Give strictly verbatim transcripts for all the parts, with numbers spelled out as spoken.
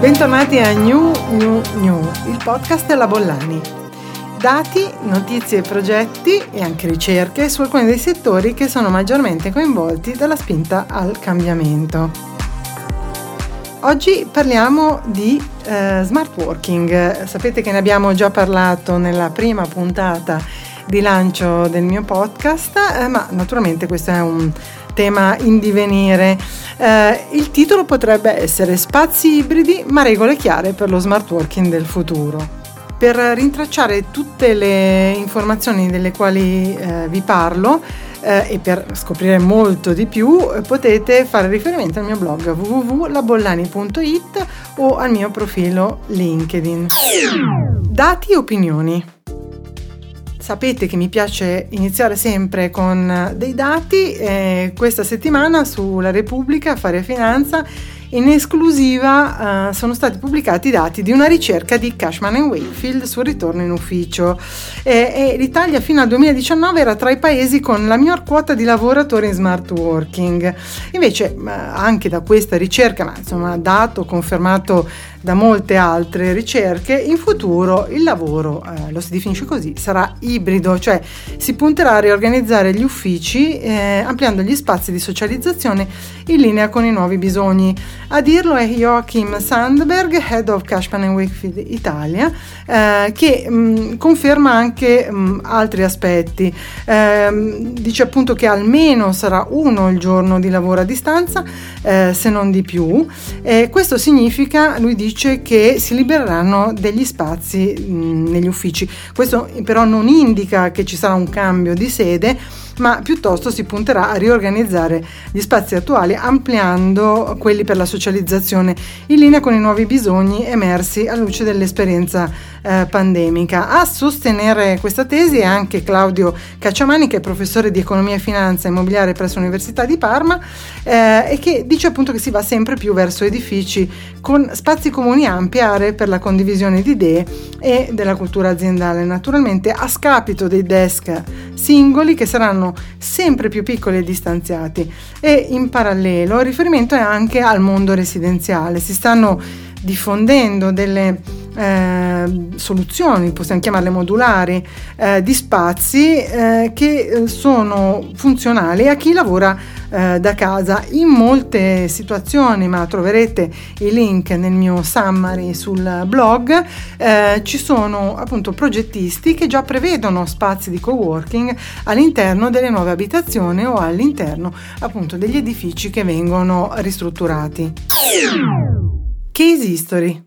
Bentornati a New New New, il podcast della Bollani. Dati, notizie, progetti e anche ricerche su alcuni dei settori che sono maggiormente coinvolti dalla spinta al cambiamento. Oggi parliamo di eh, smart working. Sapete che ne abbiamo già parlato nella prima puntata di lancio del mio podcast, eh, ma naturalmente questo è un tema in divenire. Eh, il titolo potrebbe essere Spazi ibridi ma regole chiare per lo smart working del futuro. Per rintracciare tutte le informazioni delle quali eh, vi parlo eh, e per scoprire molto di più eh, potete fare riferimento al mio blog w w w punto la bollani punto i t o al mio profilo LinkedIn. Dati e opinioni. Sapete che mi piace iniziare sempre con dei dati e questa settimana sulla Repubblica, Affari e Finanza in esclusiva eh, sono stati pubblicati i dati di una ricerca di Cushman and Wakefield sul ritorno in ufficio e, e l'Italia fino al duemiladiciannove era tra i paesi con la minor quota di lavoratori in smart working. Invece eh, anche da questa ricerca, ma insomma dato confermato da molte altre ricerche, in futuro il lavoro, eh, lo si definisce così, sarà ibrido, cioè si punterà a riorganizzare gli uffici eh, ampliando gli spazi di socializzazione in linea con i nuovi bisogni. A dirlo è Joachim Sandberg, Head of Cushman and Wakefield Italia, eh, che mh, conferma anche mh, altri aspetti. Eh, dice appunto che almeno sarà uno il giorno di lavoro a distanza, eh, se non di più. Eh, questo significa, lui dice, che si libereranno degli spazi mh, negli uffici. Questo però non indica che ci sarà un cambio di sede, ma piuttosto si punterà a riorganizzare gli spazi attuali ampliando quelli per la socializzazione in linea con i nuovi bisogni emersi alla luce dell'esperienza eh, pandemica. A sostenere questa tesi è anche Claudio Cacciamani, che è professore di economia e finanza immobiliare presso l'Università di Parma eh, e che dice appunto che si va sempre più verso edifici con spazi comuni ampi, aree per la condivisione di idee e della cultura aziendale, naturalmente a scapito dei desk singoli che saranno sempre più piccoli e distanziati. E in parallelo il riferimento è anche al mondo residenziale. Si stanno diffondendo delle eh, soluzioni, possiamo chiamarle modulari, eh, di spazi eh, che sono funzionali a chi lavora eh, da casa in molte situazioni, ma troverete i link nel mio summary sul blog. Eh, ci sono appunto progettisti che già prevedono spazi di coworking all'interno delle nuove abitazioni o all'interno appunto degli edifici che vengono ristrutturati. Case history.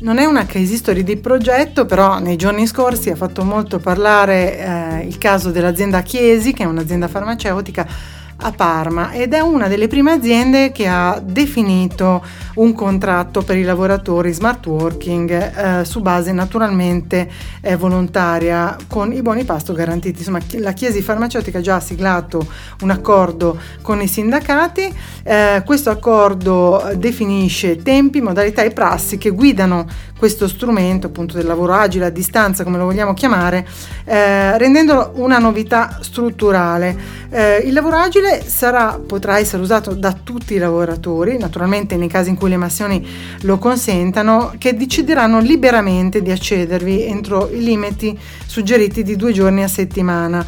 Non è una case history di progetto, però nei giorni scorsi ha fatto molto parlare eh, il caso dell'azienda Chiesi, che è un'azienda farmaceutica a Parma ed è una delle prime aziende che ha definito un contratto per i lavoratori smart working eh, su base naturalmente eh, volontaria con i buoni pasto garantiti. Insomma, la Chiesi farmaceutica ha già siglato un accordo con i sindacati. Eh, questo accordo definisce tempi, modalità e prassi che guidano questo strumento appunto del lavoro agile a distanza, come lo vogliamo chiamare, eh, rendendolo una novità strutturale. Eh, il lavoro agile sarà potrà essere usato da tutti i lavoratori, naturalmente nei casi in cui le mansioni lo consentano, che decideranno liberamente di accedervi entro i limiti suggeriti di due giorni a settimana.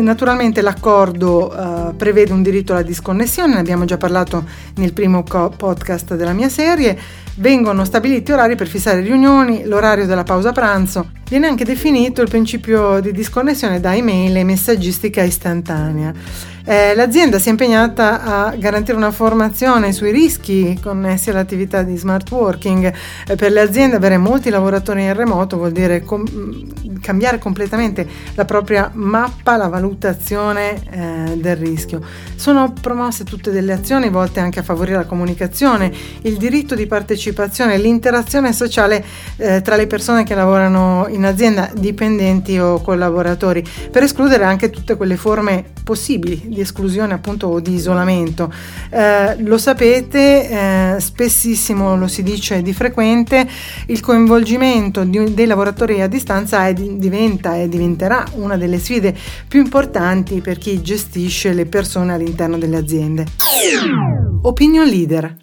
Naturalmente l'accordo eh, prevede un diritto alla disconnessione, ne abbiamo già parlato nel primo co- podcast della mia serie. Vengono stabiliti orari per fissare riunioni, l'orario della pausa pranzo. Viene anche definito il principio di disconnessione da email e messaggistica istantanea. Eh, l'azienda si è impegnata a garantire una formazione sui rischi connessi all'attività di smart working. Eh, per le aziende avere molti lavoratori in remoto vuol dire com- cambiare completamente la propria mappa, la valutazione eh, del rischio. Sono promosse tutte delle azioni volte anche a favorire la comunicazione, il diritto di partecipazione, l'interazione sociale eh, tra le persone che lavorano in azienda, dipendenti o collaboratori, per escludere anche tutte quelle forme possibili di esclusione appunto o di isolamento. Eh, lo sapete, eh, spessissimo lo si dice di frequente, il coinvolgimento di, dei lavoratori a distanza è, diventa e diventerà una delle sfide più importanti per chi gestisce le persone all'interno delle aziende. Opinion leader.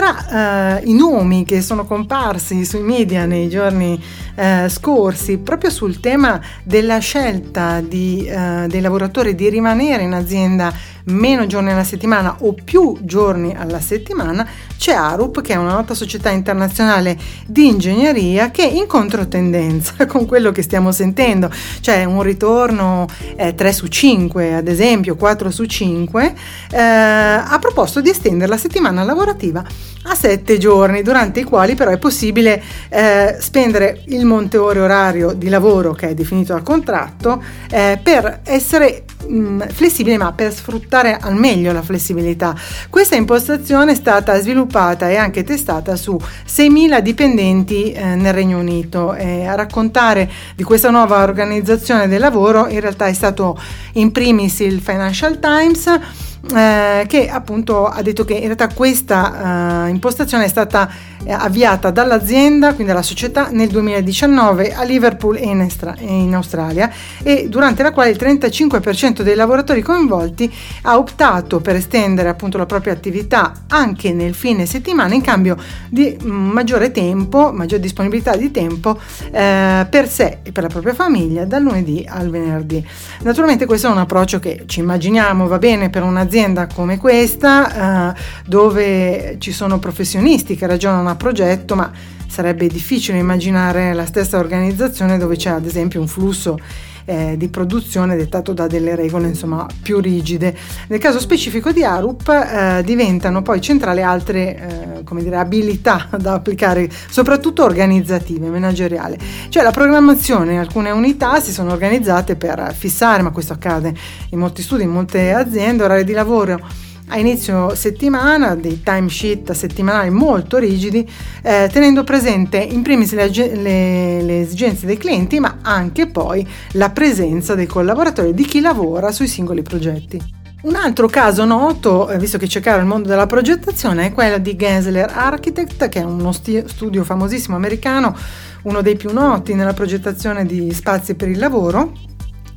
tra eh, i nomi che sono comparsi sui media nei giorni eh, scorsi proprio sul tema della scelta di, eh, dei lavoratori di rimanere in azienda meno giorni alla settimana o più giorni alla settimana, c'è Arup, che è una nota società internazionale di ingegneria che è in controtendenza con quello che stiamo sentendo, cioè un ritorno eh, tre su cinque, ad esempio quattro su cinque, eh, ha proposto di estendere la settimana lavorativa a sette giorni, durante i quali però è possibile eh, spendere il monte ore orario di lavoro che è definito al contratto eh, per essere mh, flessibile, ma per sfruttare al meglio la flessibilità. Questa impostazione è stata sviluppata e anche testata su seimila dipendenti eh, nel Regno Unito. E a raccontare di questa nuova organizzazione del lavoro in realtà è stato in primis il Financial Times, Eh, che appunto ha detto che in realtà questa eh, impostazione è stata eh, avviata dall'azienda, quindi dalla società, nel duemiladiciannove a Liverpool e in, estra- in Australia, e durante la quale il trentacinque per cento dei lavoratori coinvolti ha optato per estendere appunto la propria attività anche nel fine settimana in cambio di maggiore tempo, maggior disponibilità di tempo eh, per sé e per la propria famiglia dal lunedì al venerdì. Naturalmente questo è un approccio che ci immaginiamo va bene per una azienda come questa, eh, dove ci sono professionisti che ragionano a progetto, ma sarebbe difficile immaginare la stessa organizzazione dove c'è ad esempio un flusso eh, di produzione dettato da delle regole insomma più rigide. Nel caso specifico di Arup eh, diventano poi centrali altre eh, come dire abilità da applicare, soprattutto organizzative, manageriale, cioè la programmazione. Alcune unità si sono organizzate per fissare, ma questo accade in molti studi, in molte aziende, orari di lavoro a inizio settimana, dei timesheet settimanali molto rigidi, eh, tenendo presente in primis le, le, le esigenze dei clienti, ma anche poi la presenza dei collaboratori, di chi lavora sui singoli progetti. Un altro caso noto, visto che c'è caro il mondo della progettazione, è quello di Gensler Architect, che è uno sti- studio famosissimo americano, uno dei più noti nella progettazione di spazi per il lavoro,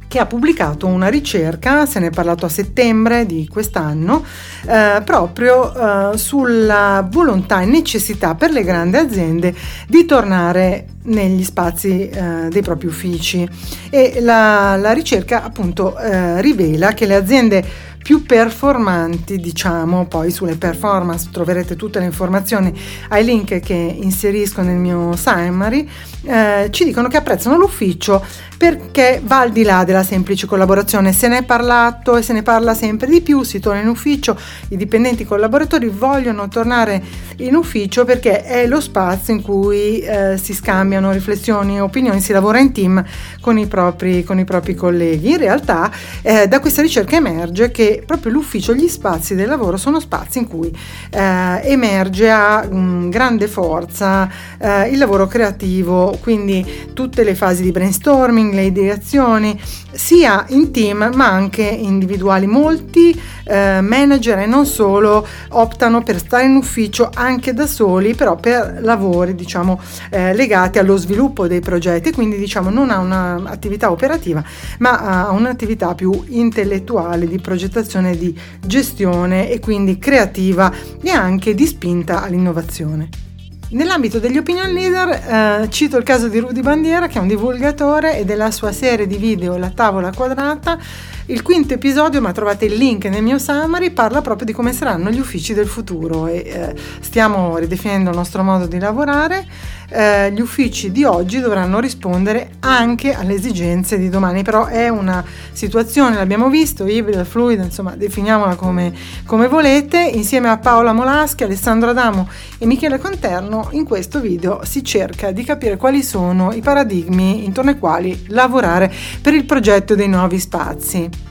che ha pubblicato una ricerca, se ne è parlato a settembre di quest'anno, eh, proprio eh, sulla volontà e necessità per le grandi aziende di tornare negli spazi eh, dei propri uffici. E la, la ricerca appunto eh, rivela che le aziende più performanti, diciamo, poi sulle performance troverete tutte le informazioni ai link che inserisco nel mio summary, eh, ci dicono che apprezzano l'ufficio perché va al di là della semplice collaborazione. Se ne è parlato e se ne parla sempre di più, si torna in ufficio, i dipendenti collaboratori vogliono tornare in ufficio perché è lo spazio in cui eh, si scambiano riflessioni e opinioni, si lavora in team con i propri, con i propri colleghi. In realtà eh, da questa ricerca emerge che proprio l'ufficio, gli spazi del lavoro sono spazi in cui eh, emerge a mh, grande forza eh, il lavoro creativo, quindi tutte le fasi di brainstorming, le ideazioni sia in team ma anche individuali. Molti eh, manager e non solo optano per stare in ufficio anche da soli, però per lavori diciamo eh, legati allo sviluppo dei progetti, quindi diciamo non a un'attività operativa ma a un'attività più intellettuale, di progettazione, di gestione e quindi creativa e anche di spinta all'innovazione. Nell'ambito degli opinion leader eh, cito il caso di Rudy Bandiera, che è un divulgatore, e della sua serie di video La Tavola Quadrata. Il quinto episodio, ma trovate il link nel mio summary, parla proprio di come saranno gli uffici del futuro e eh, stiamo ridefinendo il nostro modo di lavorare. Eh, gli uffici di oggi dovranno rispondere anche alle esigenze di domani, però è una situazione, l'abbiamo visto, ibrida, fluida, insomma definiamola come, come volete. Insieme a Paola Molaschi, Alessandro Adamo e Michele Conterno in questo video si cerca di capire quali sono i paradigmi intorno ai quali lavorare per il progetto dei nuovi spazi.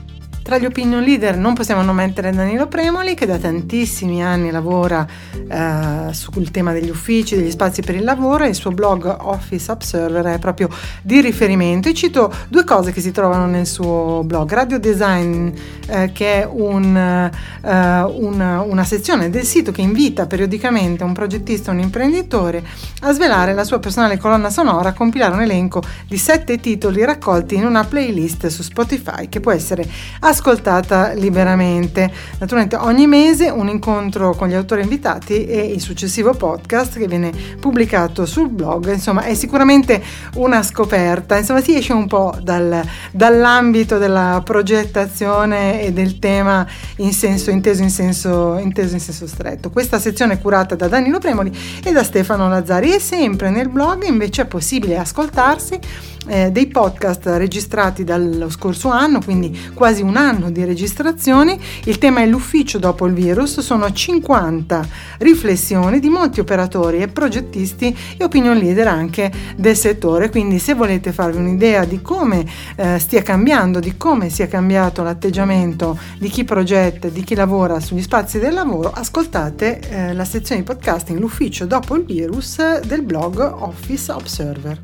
Tra gli opinion leader non possiamo non mettere Danilo Premoli, che da tantissimi anni lavora eh, sul tema degli uffici, degli spazi per il lavoro, e il suo blog Office Observer è proprio di riferimento. E cito due cose che si trovano nel suo blog: Radio Design, eh, che è un, eh, un, una sezione del sito che invita periodicamente un progettista, un imprenditore, a svelare la sua personale colonna sonora, a compilare un elenco di sette titoli raccolti in una playlist su Spotify che può essere ascoltata liberamente. Naturalmente ogni mese un incontro con gli autori invitati e il successivo podcast che viene pubblicato sul blog. Insomma, è sicuramente una scoperta, insomma si esce un po' dal, dall'ambito della progettazione e del tema in senso inteso in senso inteso in senso stretto. Questa sezione è curata da Danilo Premoli e da Stefano Lazzari, e sempre nel blog invece è possibile ascoltarsi eh, dei podcast registrati dallo scorso anno, quindi quasi un anno di registrazioni. Il tema è l'ufficio dopo il virus, sono cinquanta riflessioni di molti operatori e progettisti e opinion leader anche del settore, quindi se volete farvi un'idea di come eh, stia cambiando, di come sia cambiato l'atteggiamento di chi progetta, di chi lavora sugli spazi del lavoro, ascoltate eh, la sezione di podcasting l'ufficio dopo il virus del blog Office Observer.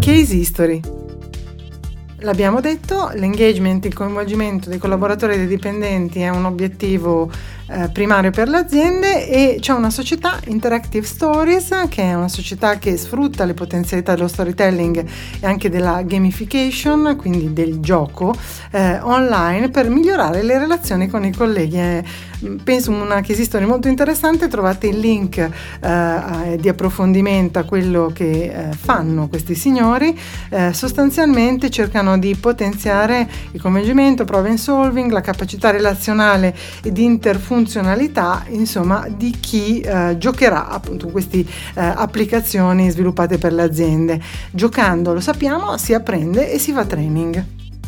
Case History. L'abbiamo detto, l'engagement, il coinvolgimento dei collaboratori e dei dipendenti è un obiettivo eh, primario per le aziende, e c'è una società, Interactive Stories, che è una società che sfrutta le potenzialità dello storytelling e anche della gamification, quindi del gioco eh, online, per migliorare le relazioni con i colleghi. Eh, penso una case story molto interessante, trovate il link eh, di approfondimento a quello che eh, fanno questi signori. Eh, sostanzialmente cercano di potenziare il coinvolgimento, problem solving, la capacità relazionale ed interfunzionalità, insomma, di chi eh, giocherà appunto queste eh, applicazioni sviluppate per le aziende. Giocando, lo sappiamo, si apprende e si fa training.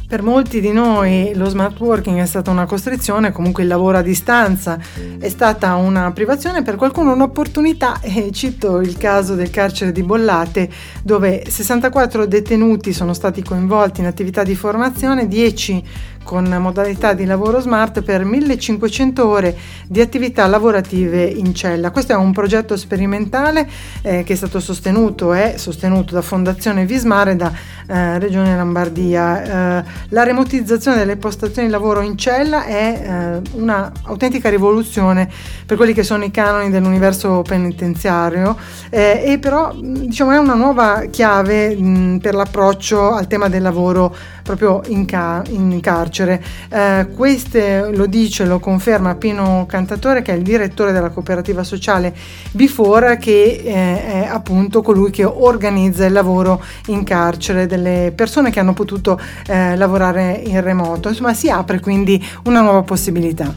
Per molti di noi lo smart working è stata una costrizione, comunque il lavoro a distanza è stata una privazione, per qualcuno un'opportunità, e cito il caso del carcere di Bollate, dove sessantaquattro detenuti sono stati coinvolti in attività di formazione, dieci con modalità di lavoro smart, per millecinquecento ore di attività lavorative in cella. Questo è un progetto sperimentale eh, che è stato sostenuto e eh, sostenuto da Fondazione Vismara e da eh, Regione Lombardia. Eh, la remotizzazione delle postazioni di lavoro in cella è eh, una autentica rivoluzione per quelli che sono i canoni dell'universo penitenziario, eh, e però diciamo è una nuova chiave mh, per l'approccio al tema del lavoro proprio in, ca- in carcere. Uh, questo lo dice, lo conferma Pino Cantatore, che è il direttore della cooperativa sociale Bifora, che eh, è appunto colui che organizza il lavoro in carcere delle persone che hanno potuto eh, lavorare in remoto. Insomma, si apre quindi una nuova possibilità.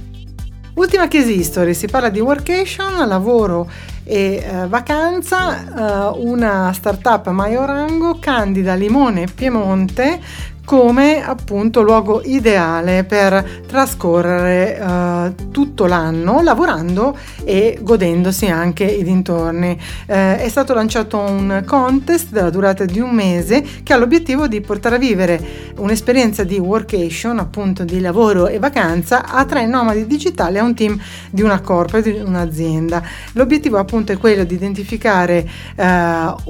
Ultima case history, si parla di workation, lavoro e eh, vacanza. Uh, una startup, Maiorango, Candida, Limone, Piemonte come appunto luogo ideale per trascorrere uh, tutto l'anno lavorando e godendosi anche i dintorni. Uh, è stato lanciato un contest della durata di un mese che ha l'obiettivo di portare a vivere un'esperienza di workation, appunto di lavoro e vacanza, a tre nomadi digitali, a un team di una corporate, di un'azienda. L'obiettivo appunto è quello di identificare uh,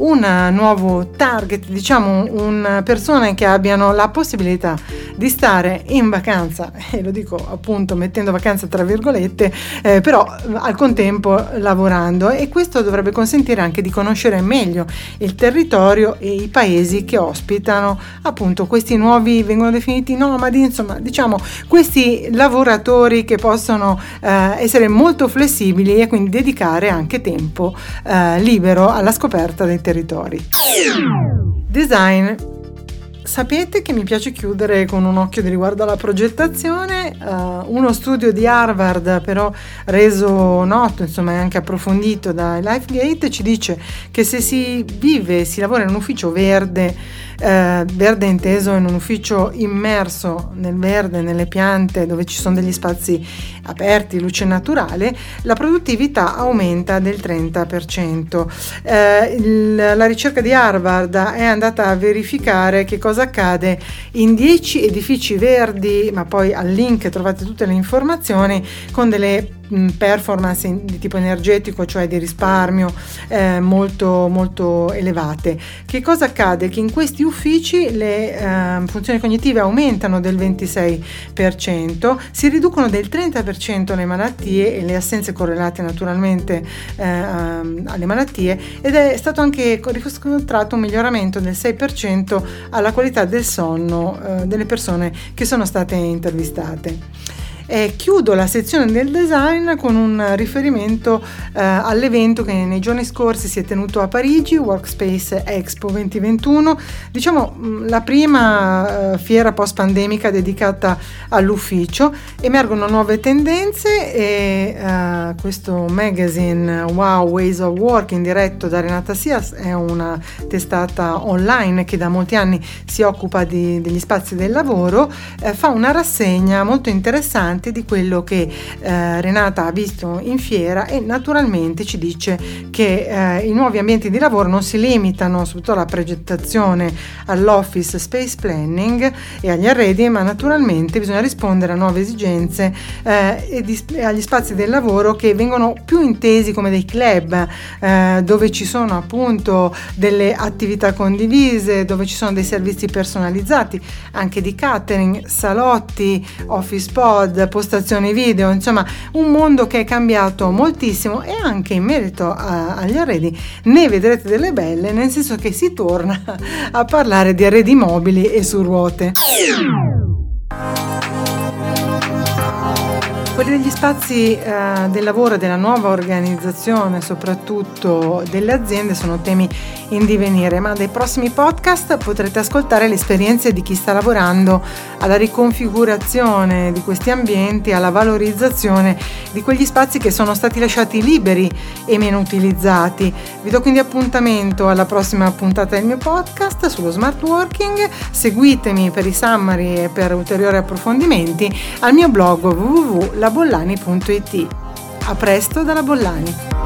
un nuovo target, diciamo una persona che abbiano la possibilità di stare in vacanza, e lo dico appunto mettendo vacanza tra virgolette, eh, però al contempo lavorando, e questo dovrebbe consentire anche di conoscere meglio il territorio e i paesi che ospitano appunto questi nuovi, vengono definiti nomadi, insomma diciamo questi lavoratori che possono eh, essere molto flessibili e quindi dedicare anche tempo eh, libero alla scoperta dei territori. Design. Sapete che mi piace chiudere con un occhio di riguardo alla progettazione. Uh, uno studio di Harvard, però reso noto, insomma, e anche approfondito da LifeGate, ci dice che se si vive, si lavora in un ufficio verde, uh, verde inteso in un ufficio immerso nel verde, nelle piante, dove ci sono degli spazi aperti, luce naturale, la produttività aumenta del trenta per cento. Uh, il, la ricerca di Harvard è andata a verificare che cosa cosa accade in dieci edifici verdi, ma poi al link trovate tutte le informazioni, con delle performance in, di tipo energetico, cioè di risparmio, eh, molto, molto elevate. Che cosa accade? Che in questi uffici le eh, funzioni cognitive aumentano del ventisei per cento, si riducono del trenta per cento le malattie e le assenze correlate naturalmente eh, alle malattie, ed è stato anche riscontrato un miglioramento del sei per cento alla qualità del sonno eh, delle persone che sono state intervistate. E chiudo la sezione del design con un riferimento eh, all'evento che nei giorni scorsi si è tenuto a Parigi, Workspace Expo duemilaventuno, diciamo la prima eh, fiera post-pandemica dedicata all'ufficio. Emergono nuove tendenze e eh, questo magazine Wow Ways of Work, diretto da Renata Sias, è una testata online che da molti anni si occupa di, degli spazi del lavoro, eh, fa una rassegna molto interessante di quello che eh, Renata ha visto in fiera, e naturalmente ci dice che eh, i nuovi ambienti di lavoro non si limitano soprattutto alla progettazione, all'office space planning e agli arredi, ma naturalmente bisogna rispondere a nuove esigenze eh, e, di, e agli spazi del lavoro che vengono più intesi come dei club, eh, dove ci sono appunto delle attività condivise, dove ci sono dei servizi personalizzati, anche di catering, salotti, office pod, postazioni video, insomma un mondo che è cambiato moltissimo. E anche in merito a, agli arredi ne vedrete delle belle, nel senso che si torna a parlare di arredi mobili e su ruote. Quelli degli spazi eh, del lavoro e della nuova organizzazione, soprattutto delle aziende, sono temi in divenire, ma dai prossimi podcast potrete ascoltare le esperienze di chi sta lavorando alla riconfigurazione di questi ambienti, alla valorizzazione di quegli spazi che sono stati lasciati liberi e meno utilizzati. Vi do quindi appuntamento alla prossima puntata del mio podcast sullo smart working. Seguitemi per i summary e per ulteriori approfondimenti al mio blog vu vu vu punto la bollani punto it. A presto dalla Bollani!